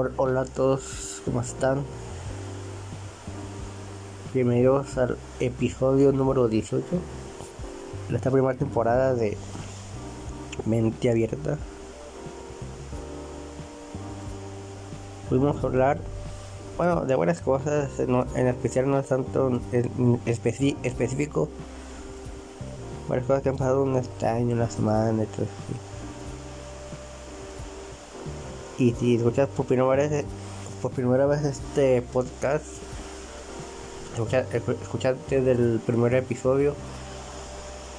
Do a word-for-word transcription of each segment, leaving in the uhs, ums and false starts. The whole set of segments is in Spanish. amor, hola a todos, ¿cómo están? Bienvenidos al episodio número dieciocho de esta primera temporada de Mente Abierta. Pudimos hablar, bueno, de varias cosas, no, en especial no es tanto en especi- específico, varias cosas que han pasado en este año, en la semana, etc. Y si escuchas por primera vez, por primera vez este podcast, escucha, escuchaste del primer episodio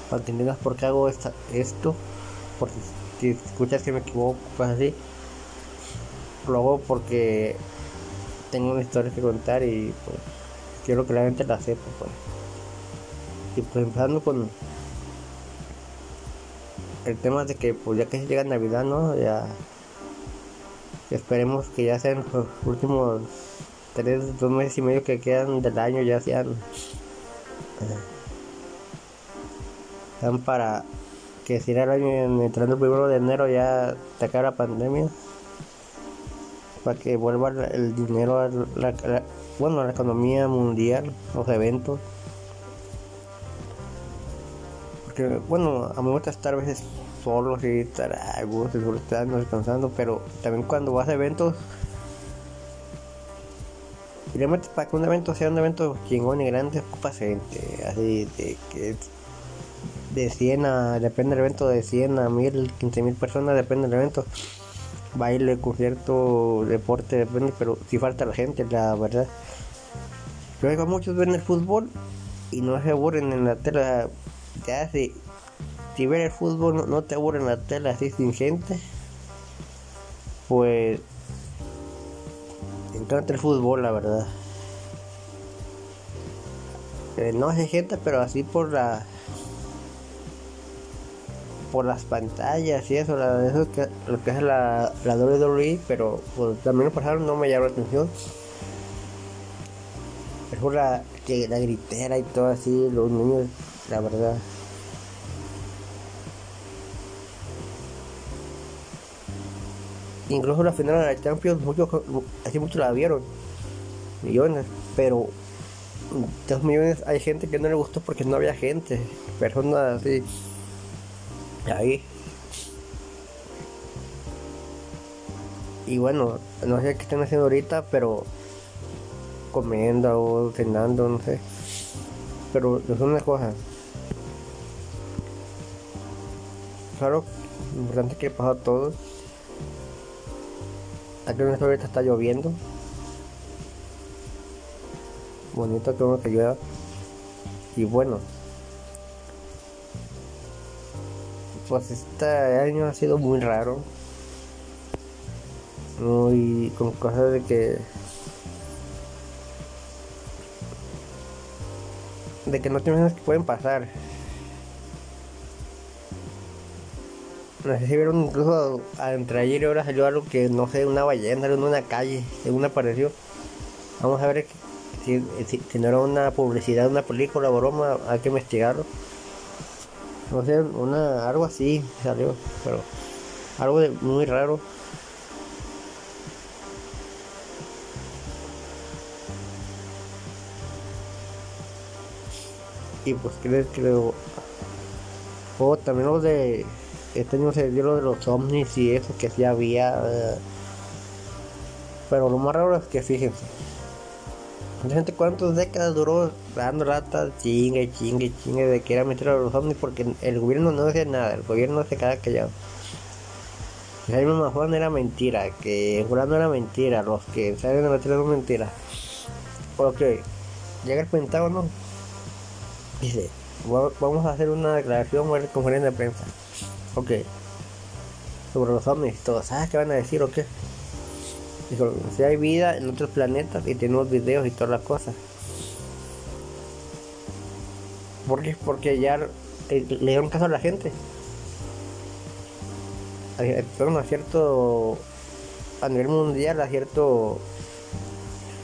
para que entiendas por qué hago esta, esto, porque si escuchas que me equivoco, pues así, lo hago porque tengo una historia que contar y pues quiero que la gente la sepa, pues. Y pues empezando con el tema de que pues ya que llega Navidad, ¿no? Ya esperemos que ya sean los últimos tres, dos meses y medio que quedan del año, ya sean, sean para que si era el año entrando el primero de enero ya se acabe la pandemia, para que vuelva el dinero a la, la, bueno, a la economía mundial, los eventos, porque bueno, a mí me gusta estar a veces solo, sí, estar a gusto, disfrutando, descansando, pero también cuando vas a eventos, y realmente para que un evento sea un evento chingón y grande, ocupa gente, así de que de cien a, depende del evento, de cien a mil, quince mil personas, depende del evento, baile, concierto, deporte, depende, pero si falta la gente, la verdad. Luego muchos ven el fútbol y no se aburren en la tela, ya sí. Si ver el fútbol no, no te aburre en la tela así sin gente, pues encanta el fútbol, la verdad. Eh, no hace gente, pero así por la por las pantallas y eso, la, eso que, lo que es la, la doble u doble u E, pero pues, también lo pasaron, no me llamó la atención. Es por la, que, la gritera y todo así, los niños, la verdad. Incluso la final de la Champions, muchos, así muchos la vieron, millones, pero dos millones hay gente que no le gustó porque no había gente, personas así, ahí. Y bueno, no sé qué están haciendo ahorita, pero comiendo o cenando, no sé, pero no son unas cosas. Claro, lo importante que pasa a todos. Aquí en ahorita está lloviendo. Bonito que uno que llueva. Y bueno, pues este año ha sido muy raro, muy con cosas de que de que no te imaginas que pueden pasar. No sé si vieron, incluso a, a, entre ayer y ahora salió algo que no sé, una ballena en una calle, según apareció. Vamos a ver si, si, si no era una publicidad, una película, broma, hay que investigarlo. No sé, una, algo así salió, pero algo de, muy raro. Y pues creo que o oh, también lo de este año se dio lo de los ovnis y eso que sí había, eh, pero lo más raro es que fíjense, mucha gente cuántas décadas duró dando lata, chingue, chingue, chingue de que era mentira los ovnis porque el gobierno no decía nada, el gobierno se quedaba callado. El Jaime Juan era mentira, que el jurado era mentira, los que salen de la tele son mentiras. Ok, llega el Pentágono, dice, vamos a hacer una declaración o una conferencia de prensa. Ok, sobre los ovnis, todos, ¿sabes qué van a decir o qué? Dijo, si hay vida en otros planetas y tenemos videos y todas las cosas. ¿Por qué? Porque ya le dieron caso a la gente. Fueron a cierto, a nivel mundial, a cierto,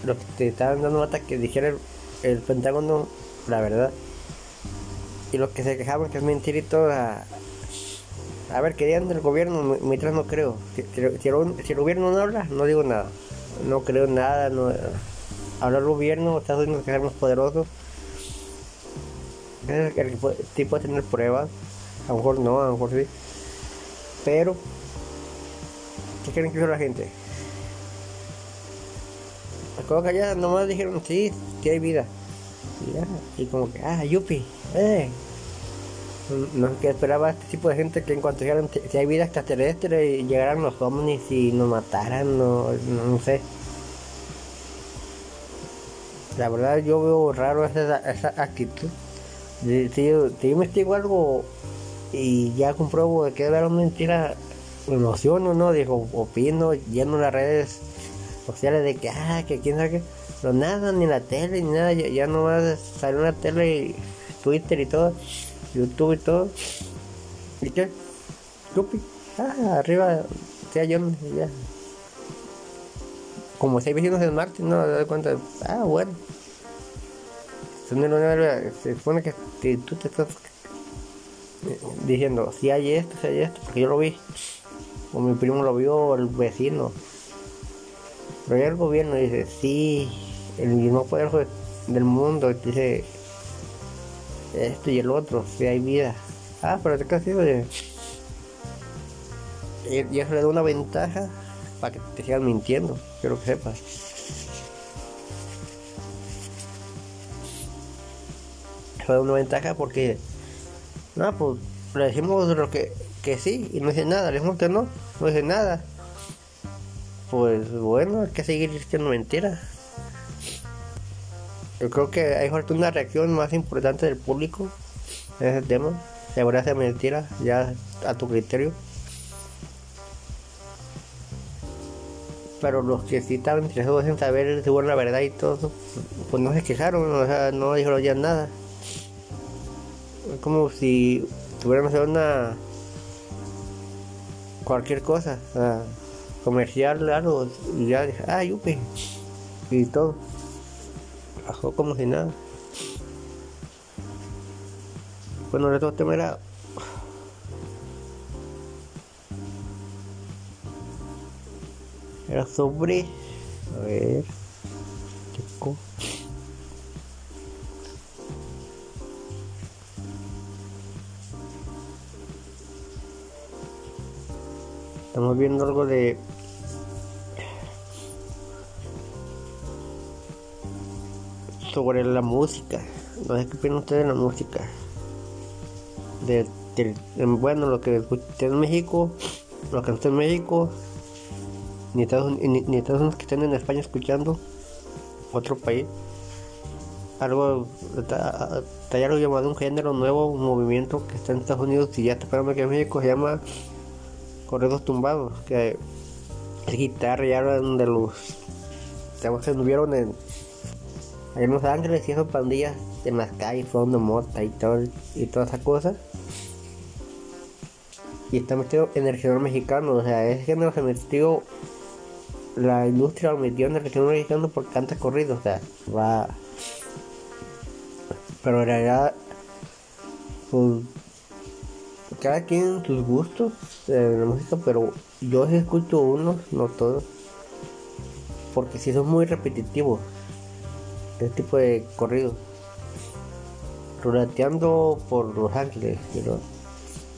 los que te estaban dando nota que dijera el, el Pentágono la verdad. Y los que se quejaban que es mentira y todo, la, a ver, querían del gobierno, mientras no creo. Si, si, si, el, si el gobierno no habla, no digo nada. no creo en nada. No. Ahora el gobierno, Estados Unidos, que es más poderoso, el que sí puede tener pruebas, a lo mejor no, a lo mejor sí, pero ¿qué creen que hizo la gente? Las cosas allá nomás dijeron, sí, sí hay vida, y, y como que, ah, yupi, eh. No sé qué esperaba este tipo de gente, que en cuanto llegaran, si hay vida extraterrestre, llegaran los ovnis y nos mataran, no, no sé. La verdad yo veo raro esa, esa actitud. Si, si, yo, si yo investigo algo y ya compruebo de que era una mentira, me emociono, ¿no? Digo, opino, lleno las redes sociales de que, ah, que quién sabe qué. Pero nada, ni la tele, ni nada, ya, ya nomás salió la tele y Twitter y todo, YouTube y todo. ¿Y qué? Yupi. Ah, arriba, sea yo, ya. Como seis vecinos en Marte, no me doy cuenta. Ah, bueno. Se supone que si tú te estás diciendo, si hay esto, si hay esto, porque yo lo vi, o mi primo lo vio, o el vecino. Pero ya el gobierno dice, sí, el mismo poder del mundo dice esto y el otro, si hay vida. Ah, pero te quedas de... Y eso le da una ventaja para que te sigan mintiendo, quiero que sepas. Eso le da una ventaja porque... No, pues le decimos lo que, que sí y no dice nada, le decimos que no, no dice nada. Pues bueno, hay que seguir diciendo mentiras. Yo creo que hay falta una reacción más importante del público en ese tema. Se habrá de mentiras, ya a tu criterio. Pero los que sí estaban interesados en saber según la verdad y todo eso, pues no se quejaron, o sea, no dijeron ya nada. Es como si tuvieran hacer una... cualquier cosa, o sea, comercial, algo, y ya, ah, yupi, y todo. Bajó como si nada. Bueno, el otro tema era... Era sobre... A ver... Checo. Estamos viendo algo de... sobre la música. No sé qué opinan ustedes de la música. De, de, bueno, lo que escuchan en México, lo que escuchan en México, ni Estados, ni, ni Estados Unidos, que estén en España escuchando otro país. Algo, está, está ya lo llamado un género nuevo, un movimiento que está en Estados Unidos y ya está pegando aquí en México, se llama Corridos Tumbados, que es guitarra y hablan de los temas que estuvieron en, en Los Ángeles y esas pandillas en las calles, fumando mota y todo y todas esas cosas. Y está metido en el género mexicano, o sea, ese género se metió, la industria lo metió en el género mexicano porque canta corrido, o sea, va. Pero en realidad, pues, cada quien sus gustos en la música, pero yo sí escucho unos, no todos, porque sí son muy repetitivos este tipo de corridos, ruleteando por Los Ángeles, ¿no?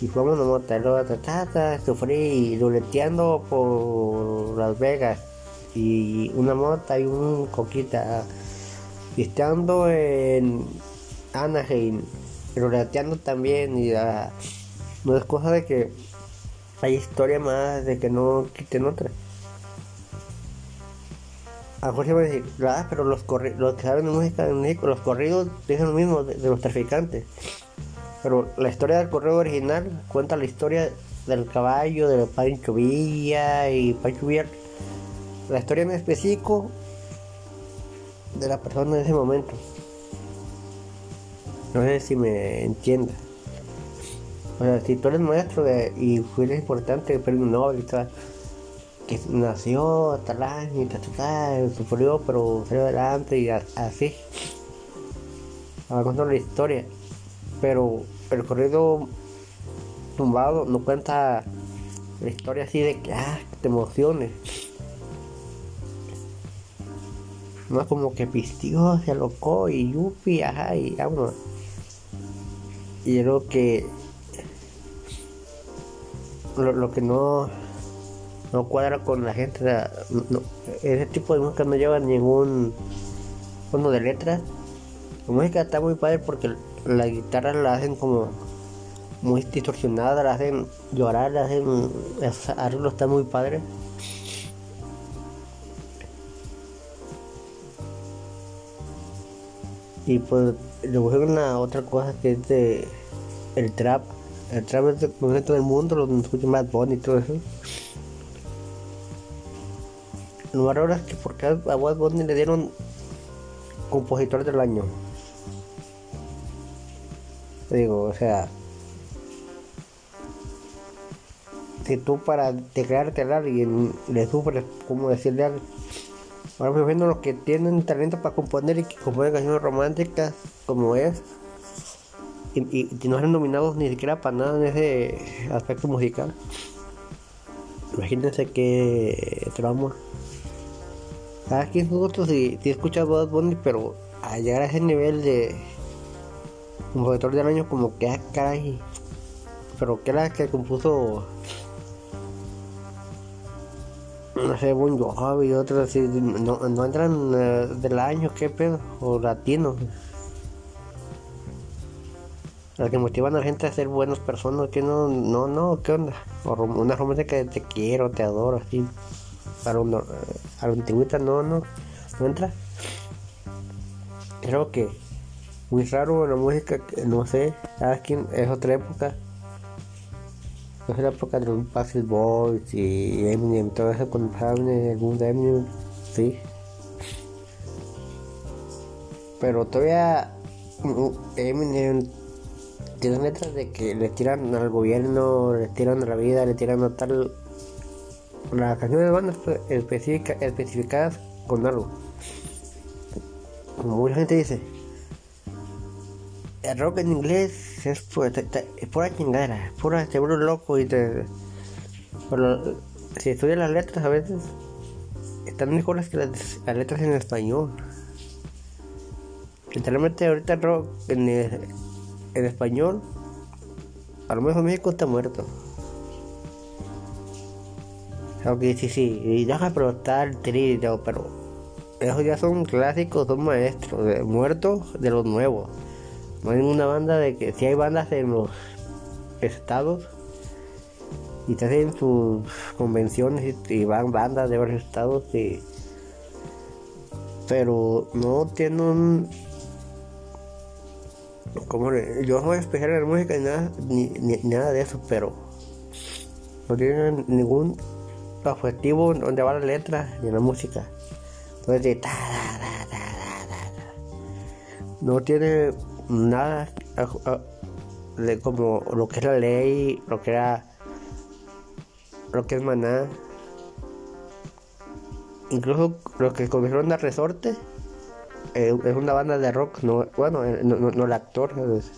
Y fuimos una mota, luego tata, sufrí, ruleteando por Las Vegas, y una mota y un coquita, y estando en Anaheim, ruleteando también, y la... No es cosa de que hay historia más, de que no quiten otra. A lo mejor se van a decir, ah, pero los, corri- los que saben de música en México, los corridos dicen lo mismo de, de los traficantes. Pero la historia del corrido original cuenta la historia del caballo, de Pancho Villa y Pancho Villa. La historia en específico de la persona en ese momento. No sé si me entiendas. O sea, si tú eres maestro de, y fuiste importante, pero no, que nació hasta el año y tal, tal, sufrió, pero salió adelante y a, así. Ahora contar la historia, pero el corrido tumbado no cuenta la historia así de que, ah, te emociones. más como que pistió, se alocó y yupi, ajá, y vámonos. Y yo creo que lo, lo que no, no cuadra con la gente, o sea, no, ese tipo de música no lleva ningún fondo de letras. La música está muy padre porque las guitarras la hacen como muy distorsionada, la hacen llorar, la hacen, esos arreglos están muy padres. Y pues le busqué una otra cosa que es de el trap. El trap es de como en todo el mundo, lo escucha Bad Bunny y todo eso. Lo más raro es que porque a Bad Bunny le dieron compositor del año. Digo, o sea, si tú para declararte a alguien le sufres, como decirle algo. Ahora me viendo los que tienen talento para componer y que componen canciones románticas como es y, y, y no eran nominados ni siquiera para nada en ese aspecto musical. Imagínense que tramo. Cada quien nosotros si, si escuchas Bad Bunny, pero a llegar a ese nivel de compositor del año como que ah, caray. Pero que era que compuso, no sé, Bon Jovi y otros así, no, no entran uh, del año, qué pedo, o latinos. Las que motivan a la gente a ser buenas personas, que no, no, no, qué onda. O una romántica que te quiero, te adoro, así. Para un, a la antigüita no, no, no entra. Creo que muy raro la música, no sé, cada quien es otra época. Es la época de los Backstreet Boys y Eminem, todo eso cuando pasaban en el mundo de Eminem, sí. Pero todavía Eminem tiene letras de que le tiran al gobierno, le tiran a la vida, le tiran a tal. Las canciones de bandas especifica, especificadas con algo. Como mucha gente dice, el rock en inglés es pura, es pura chingadera, es pura seguro loco y te... Pero si estudias las letras a veces están mejores que las, las letras en español. Literalmente ahorita el rock en, el, en español, a lo mejor México está muerto. Aunque sí, sí, y deja pero está el tri, pero esos ya son clásicos, son maestros, de, muertos de los nuevos. No hay ninguna banda de que si hay bandas en los estados y te hacen sus convenciones y, y van bandas de varios estados y, pero no tienen un, como yo soy especial en la música y nada, ni, ni nada de eso, pero no tienen ningún objetivo donde va la letra ni la música. Entonces de, ta, da, da, da, da, da. No tiene nada a, a, de, como lo que es la ley, lo que era, lo que es Maná, incluso los que comenzaron El Resorte, eh, es una banda de rock, no, bueno, no, no, no el actor, es,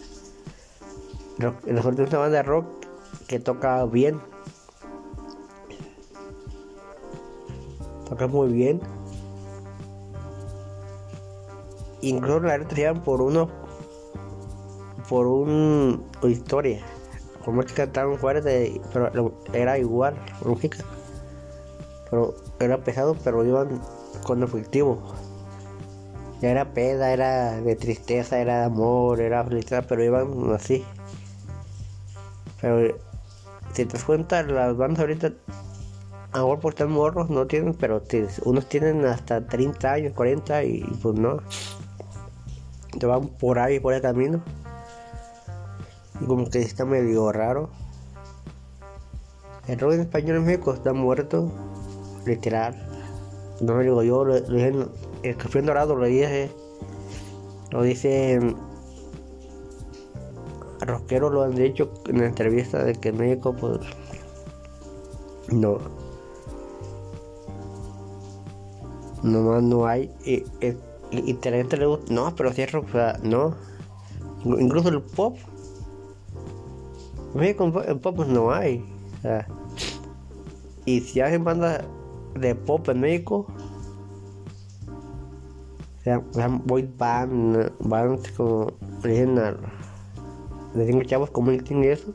El Resorte es una banda de rock que toca bien, toca muy bien, incluso la letra por uno. Por una historia, como es que cantaban fuerte, pero era igual, lógica. Pero era pesado, pero iban con objetivo. Ya era peda, era de tristeza, era de amor, era felicidad, pero iban así. Pero si te das cuenta, las bandas ahorita, ahora por tan morros no tienen, pero te, unos tienen hasta treinta años, cuarenta, y, y pues no. Te van por ahí, por el camino. Como que está medio raro. El rock en español en México está muerto, literal. No lo digo yo, lo, lo dicen el Escorpión Dorado, lo dice, lo dicen rockeros, lo han dicho en la entrevista de que en México pues no, nomás no hay y, y, y, y a la gente le gusta, no, pero si es rock, o sea, no, incluso el pop. México en pop no hay, o sea, y si hacen bandas de pop en México boy band, bands como le dicen a los cinco chavos, como él tiene eso,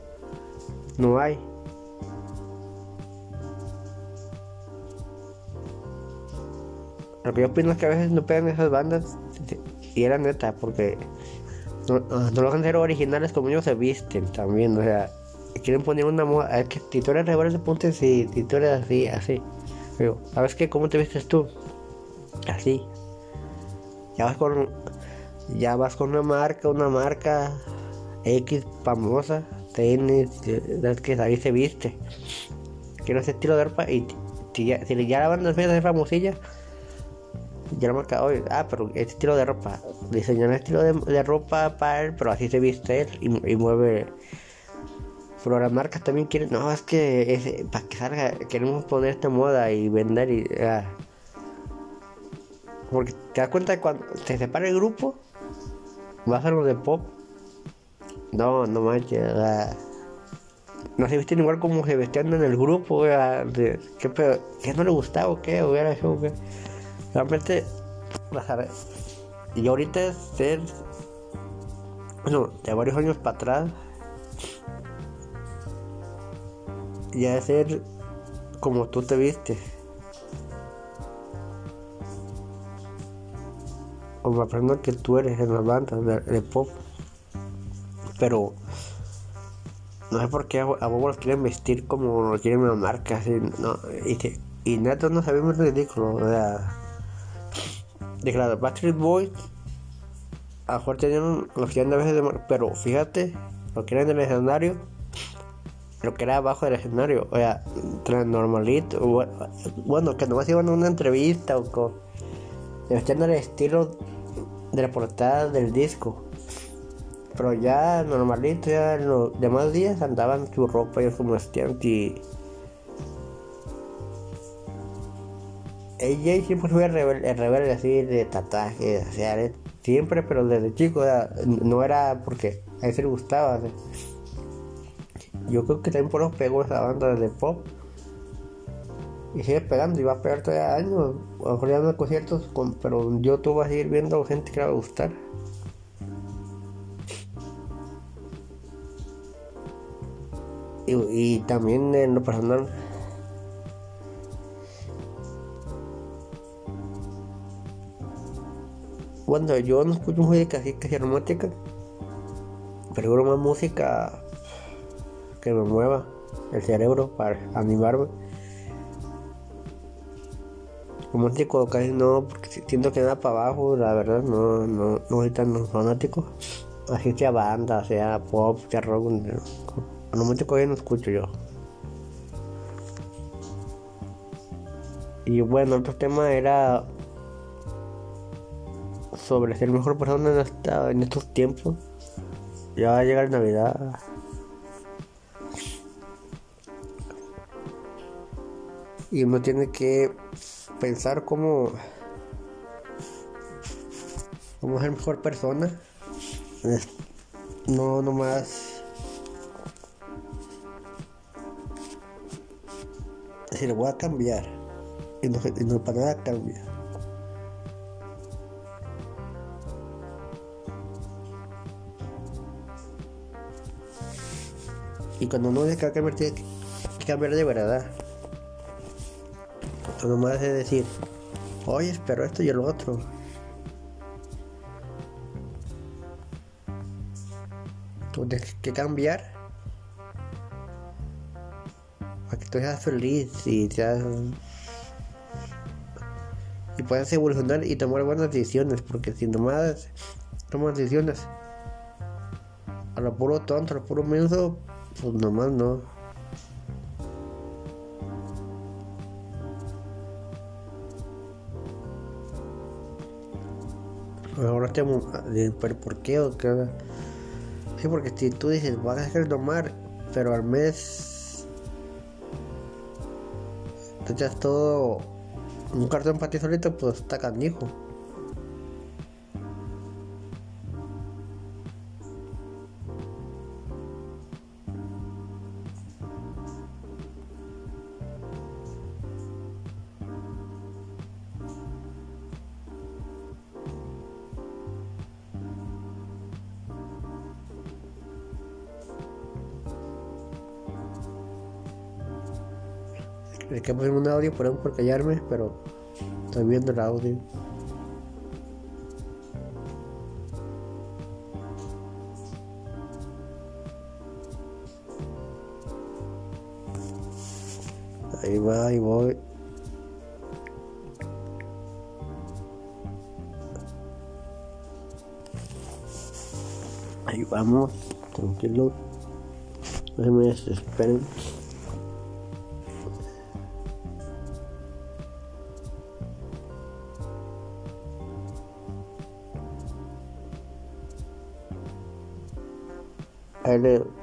no hay. Lo que yo opino es que a veces no pegan esas bandas, y era neta, porque no, no lo hacen ser originales como ellos se visten también, o sea, quieren poner una moda, es que si tú eres rebelde, ponte si, si tú eres así, así. Digo, ¿sabes qué? ¿Cómo te vistes tú? Así. Ya vas con ya vas con una marca, una marca X famosa, tenis, las que sabes se viste. Quiero ese estilo de arpa y si ya, si ya la banda empieza a ser famosilla, ya la marca, oye, ah, pero este estilo de ropa, diseñan el estilo de, de ropa para él, pero así se viste él y, y mueve. Pero las marcas también quieren, no, es que es, para que salga, queremos poner esta moda y vender y... Ah. Porque te das cuenta que cuando se separa el grupo, va a ser los de pop. No, no manches, ah. No se visten igual como se vestían en el grupo, ah. ¿Qué pedo? ¿Qué no le gustaba o qué? ¿O era show o qué? Realmente, vas a ver. Y ahorita es ser... Bueno, de varios años para atrás, ya de ser como tú te viste. O me aprendo que tú eres en las bandas de, de pop. Pero no sé por qué a vos los quieren vestir como lo quieren una marca así, no, y, te, y neto no sabemos ridículo. O sea, de que los Backstreet Boys a lo mejor tenían los que a veces de mar, pero fíjate, lo que eran del escenario, lo que era abajo del escenario, o sea, tan normalito, bueno, que nomás iban a una entrevista o con... vestían el estilo de la portada del disco, pero ya normalito, ya en los demás días andaban su ropa ellos como vestían y... Ella siempre fue el rebelde, el rebelde así de tatuajes, o sea, siempre, pero desde chico, o sea, no era porque a él se le gustaba, o sea. Yo creo que también por los pegó esa banda de pop y sigue pegando y va a pegar todavía años, a lo mejor ya no hay conciertos con, pero yo tú vas a seguir viendo gente que le va a gustar. Y, y también en lo personal bueno, yo no escucho música así casi aromática, pero creo más música que me mueva el cerebro para animarme. Como fanático casi no, porque siento que nada para abajo, la verdad no, no, no soy tan fanático. Así sea banda, sea pop, sea rock, no me toco bien, no escucho yo. Y bueno, otro tema era sobre ser mejor persona en, esta, en estos tiempos. Ya va a llegar Navidad. Y uno tiene que pensar cómo, cómo ser mejor persona. No nomás decir voy a cambiar y no, y no para nada cambia. Y cuando uno deja cambiar tiene que cambiar de verdad. Nomás de decir, oye, espero esto y el otro. Tú tienes que cambiar para que tú seas feliz y seas y puedas evolucionar y tomar buenas decisiones, porque si nomás tomas decisiones a lo puro tonto, a lo puro menso, pues nomás no. Ahora estamos, pero ¿por qué? ¿O qué? Sí, porque si tú dices, vas a dejar de tomar, pero al mes te echas todo un cartón para ti solito, pues está canijo. Le que poner un audio, perdón por callarme, pero estoy viendo el audio. Ahí va, ahí voy. Ahí vamos, tranquilo. No se me desesperen. Ahí le...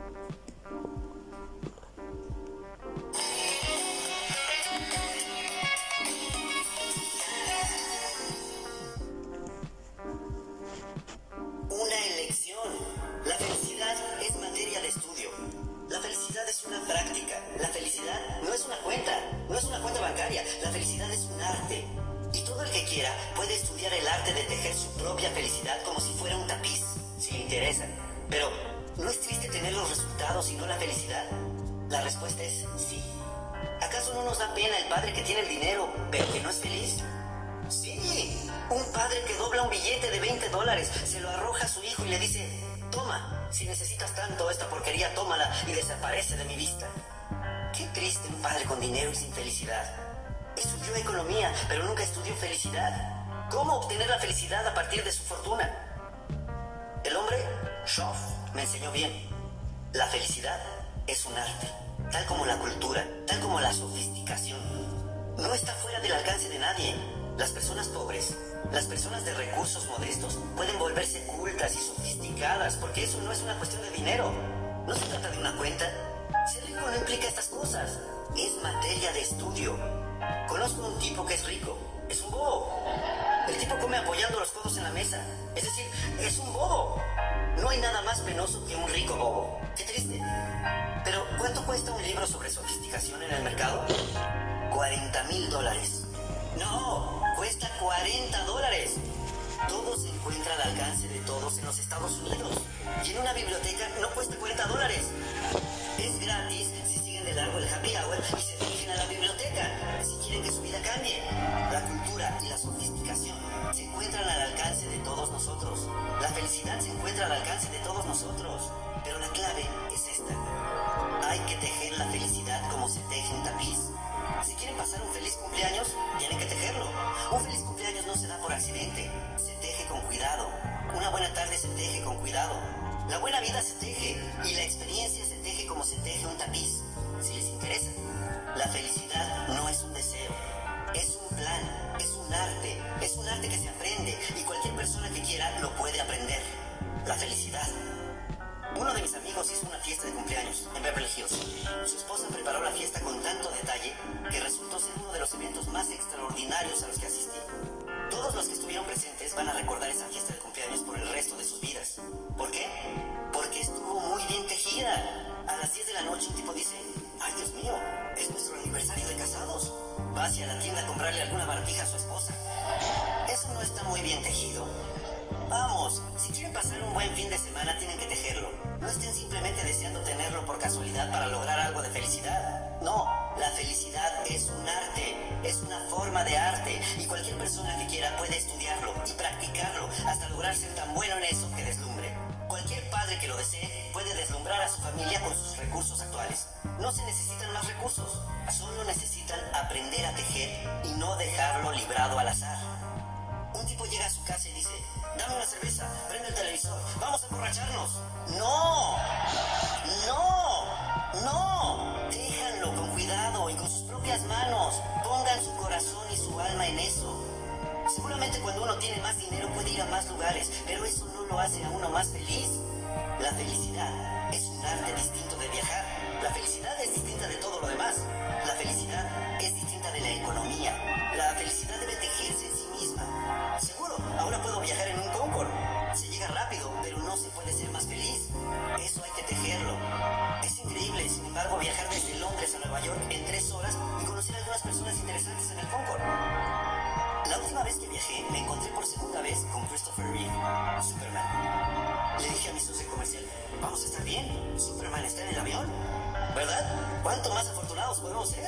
¿Verdad? ¿Cuánto más afortunados podemos ser?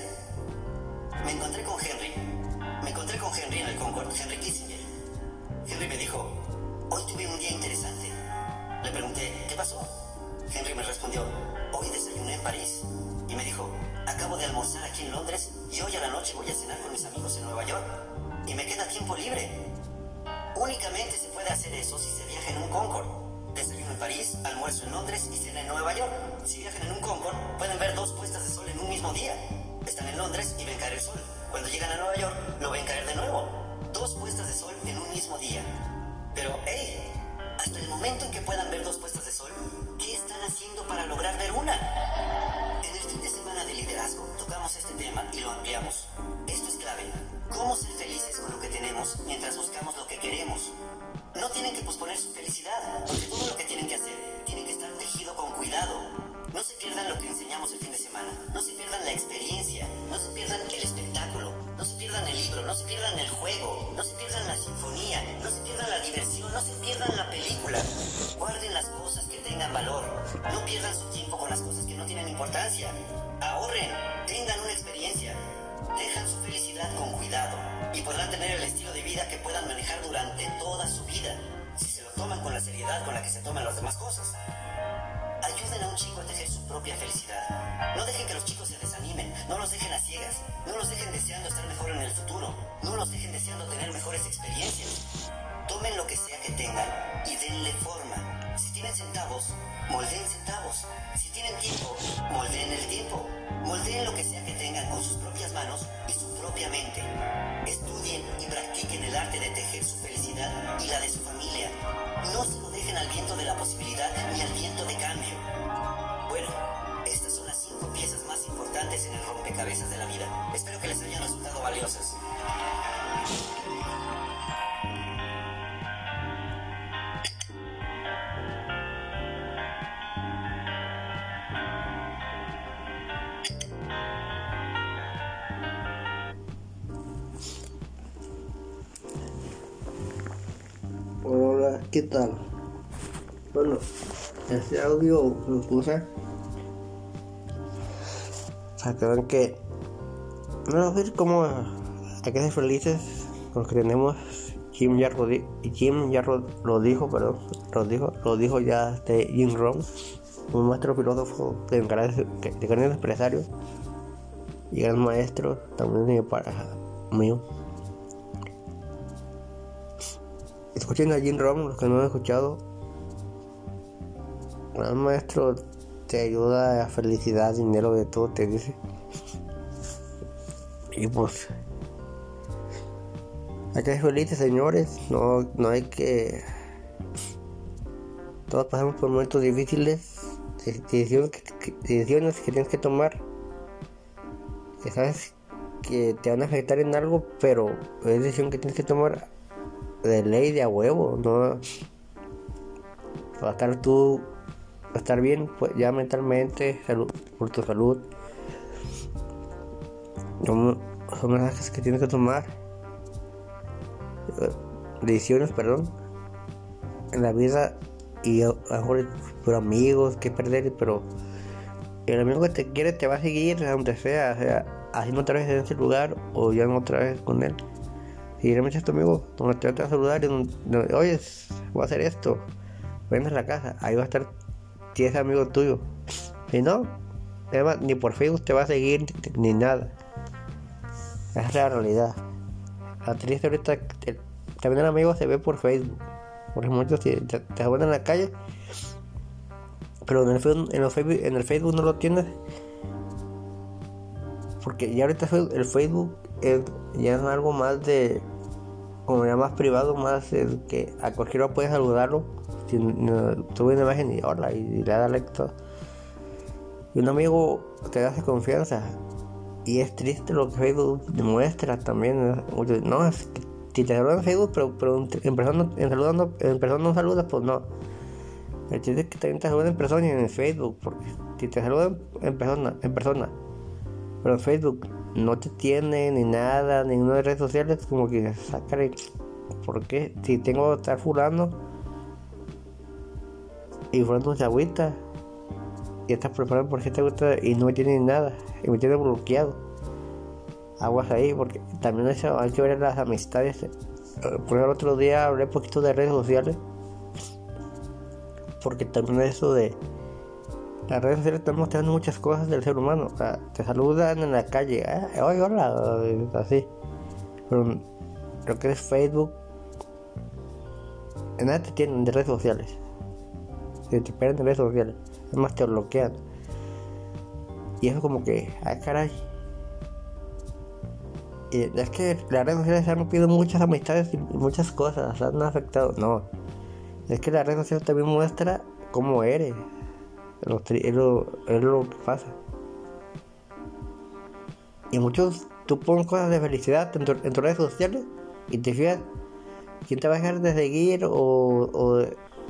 Me encontré con Henry. Me encontré con Henry en el Concorde, Henry Kissinger. Henry me dijo, hoy tuve un día interesante. Le pregunté, ¿qué pasó? Henry me respondió, hoy desayuné en París. Y me dijo, acabo de almorzar aquí en Londres y hoy a la noche voy a cenar con mis amigos en Nueva York. Y me queda tiempo libre. Únicamente se puede hacer eso si se viaja en un Concorde. Desayuno en París, almuerzo en Londres y cena en Nueva York. Si viajan en un Concorde, pueden ver dos puestas de sol en un mismo día. Están en Londres y ven caer el sol. Cuando llegan a Nueva York, lo ven caer de nuevo. Dos puestas de sol en un mismo día. Pero, hey, hasta el momento en que puedan ver dos puestas de sol, ¿qué están haciendo para lograr ver una? En el fin de semana de liderazgo, tocamos este tema y lo ampliamos. Esto es clave. ¿Cómo ser felices con lo que tenemos mientras buscamos lo que queremos? No tienen que posponer su felicidad, porque todo lo que tienen que hacer tiene que estar tejido con cuidado. No se pierdan lo que enseñamos el fin de semana, no se pierdan la experiencia, no se pierdan el espectáculo, no se pierdan el libro, no se pierdan el juego, no se pierdan la sinfonía, no se pierdan la diversión, no se pierdan la película. Guarden las cosas que tengan valor, no pierdan su tiempo con las cosas que no tienen importancia. Ahorren, tengan una experiencia. Dejan su felicidad con cuidado y podrán tener el estilo de vida que puedan manejar durante toda su vida, si se lo toman con la seriedad con la que se toman las demás cosas. Ayuden a un chico a tejer su propia felicidad. No dejen que los chicos se desanimen, no los dejen a ciegas, no los dejen deseando estar mejor en el futuro, no los dejen deseando tener mejores experiencias. Tomen lo que sea que tengan y denle forma. Si tienen centavos, moldeen centavos. Si tienen tiempo, moldeen el tiempo. Moldeen lo que sea que tengan con sus propias manos y su propia mente. Estudien y practiquen el arte de tejer su felicidad y la de su familia. No se lo dejen al viento de la posibilidad ni al viento de cambio. Bueno, estas son las cinco piezas más importantes en el rompecabezas de la vida. Espero que les hayan resultado valiosas. ¿Qué tal? Bueno, este audio lo puse. Acaban que vamos a ver cómo hay que ser felices con lo que tenemos. Jim ya lo, di- Jim ya lo, lo dijo, perdón, lo dijo, lo dijo ya este Jim Rohn, un maestro filósofo de grandes empresarios y gran maestro también de para mío. Escuchen a Jim Rohn, los que no han escuchado. Gran maestro, te ayuda a felicidad, dinero, de todo te dice. Y pues hay que ser felices, señores. No, no hay que... Todos pasamos por momentos difíciles, decisiones que, decisiones que tienes que tomar, que sabes que te van a afectar en algo, pero es decisión que tienes que tomar de ley, de a huevo, no para estar tú, para estar bien, pues ya mentalmente, salud, por tu salud. No, son mensajes que tienes que tomar, decisiones, perdón, en la vida y a lo mejor por amigos que perder, pero el amigo que te quiere te va a seguir donde sea, o sea, haciendo otra vez en ese lugar o ya no otra vez con él. Y realmente es tu amigo, donde te va a saludar y donde, donde, oye, voy a hacer esto, ven a la casa, ahí va a estar, si es amigo tuyo. Si no, además, ni por Facebook te va a seguir, ni, ni nada. Esa es la realidad. La triste ahorita, el, también el amigo se ve por Facebook, porque muchos te, te, te abonan en la calle, pero en el, en, los Facebook, en el Facebook no lo tienes, porque ya ahorita el Facebook es, ya es algo más de, como ya más privado, más es que a cualquiera puedes saludarlo, si, no, tuve una imagen y hola, y, y le da like todo. Y un amigo te da confianza, y es triste lo que Facebook demuestra también. No, es que, si te saludan en Facebook, pero, pero en, persona, en, saludando, en persona no saludas, pues no. El chiste es que también te saludan en persona y en Facebook, porque si te saludan en persona, en persona, pero en Facebook no te tiene ni nada, ninguna de las redes sociales, como que sacar el... ¿Por qué? Si tengo tal fulano y fulano se agüita y estás preparado porque te gusta y no me tiene nada y me tiene bloqueado. aguas ahí, porque también eso hay que ver las amistades. Por el otro día hablé un poquito de redes sociales, porque también eso de las redes sociales están mostrando muchas cosas del ser humano. O sea, te saludan en la calle, eh, oye, hola, así. Pero lo que es Facebook, nada te tienen de redes sociales. Si te pierden de redes sociales, además te bloquean. Y eso como que, ay caray. Y es que las redes sociales han rompido muchas amistades y muchas cosas, las han afectado. No, es que las redes sociales también muestra cómo eres. Es lo, es lo que pasa. Y muchos, tú pones cosas de felicidad en, tu, en tus redes sociales y te fijas quién te va a dejar de seguir o, o,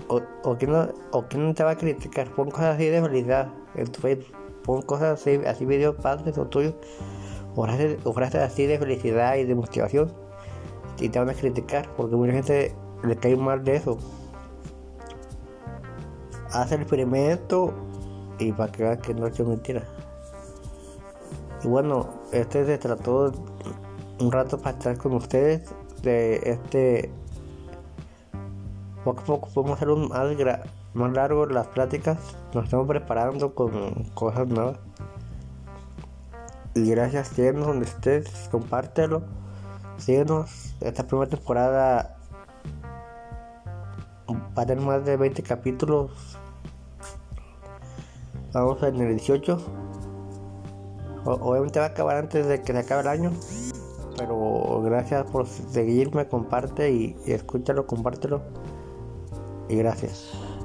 o, o, quién, no, o quién te va a criticar. Pon cosas así de felicidad en tu Facebook. Pon cosas así, así videos padres o tuyos, o frases, o frases así de felicidad y de motivación, y te van a criticar, porque mucha gente le cae mal de eso. Haz el experimento y para que veas que no es mentira. Y bueno, este se trató un rato para estar con ustedes de este. Poco a poco podemos hacer un más gra... más largo las pláticas, nos estamos preparando con cosas nuevas. Y gracias, síguenos donde estés, compártelo, síguenos. Esta primera temporada va a tener más de veinte capítulos, vamos en el dieciocho. O- obviamente va a acabar antes de que se acabe el año, pero gracias por seguirme, comparte y, y escúchalo, compártelo y gracias.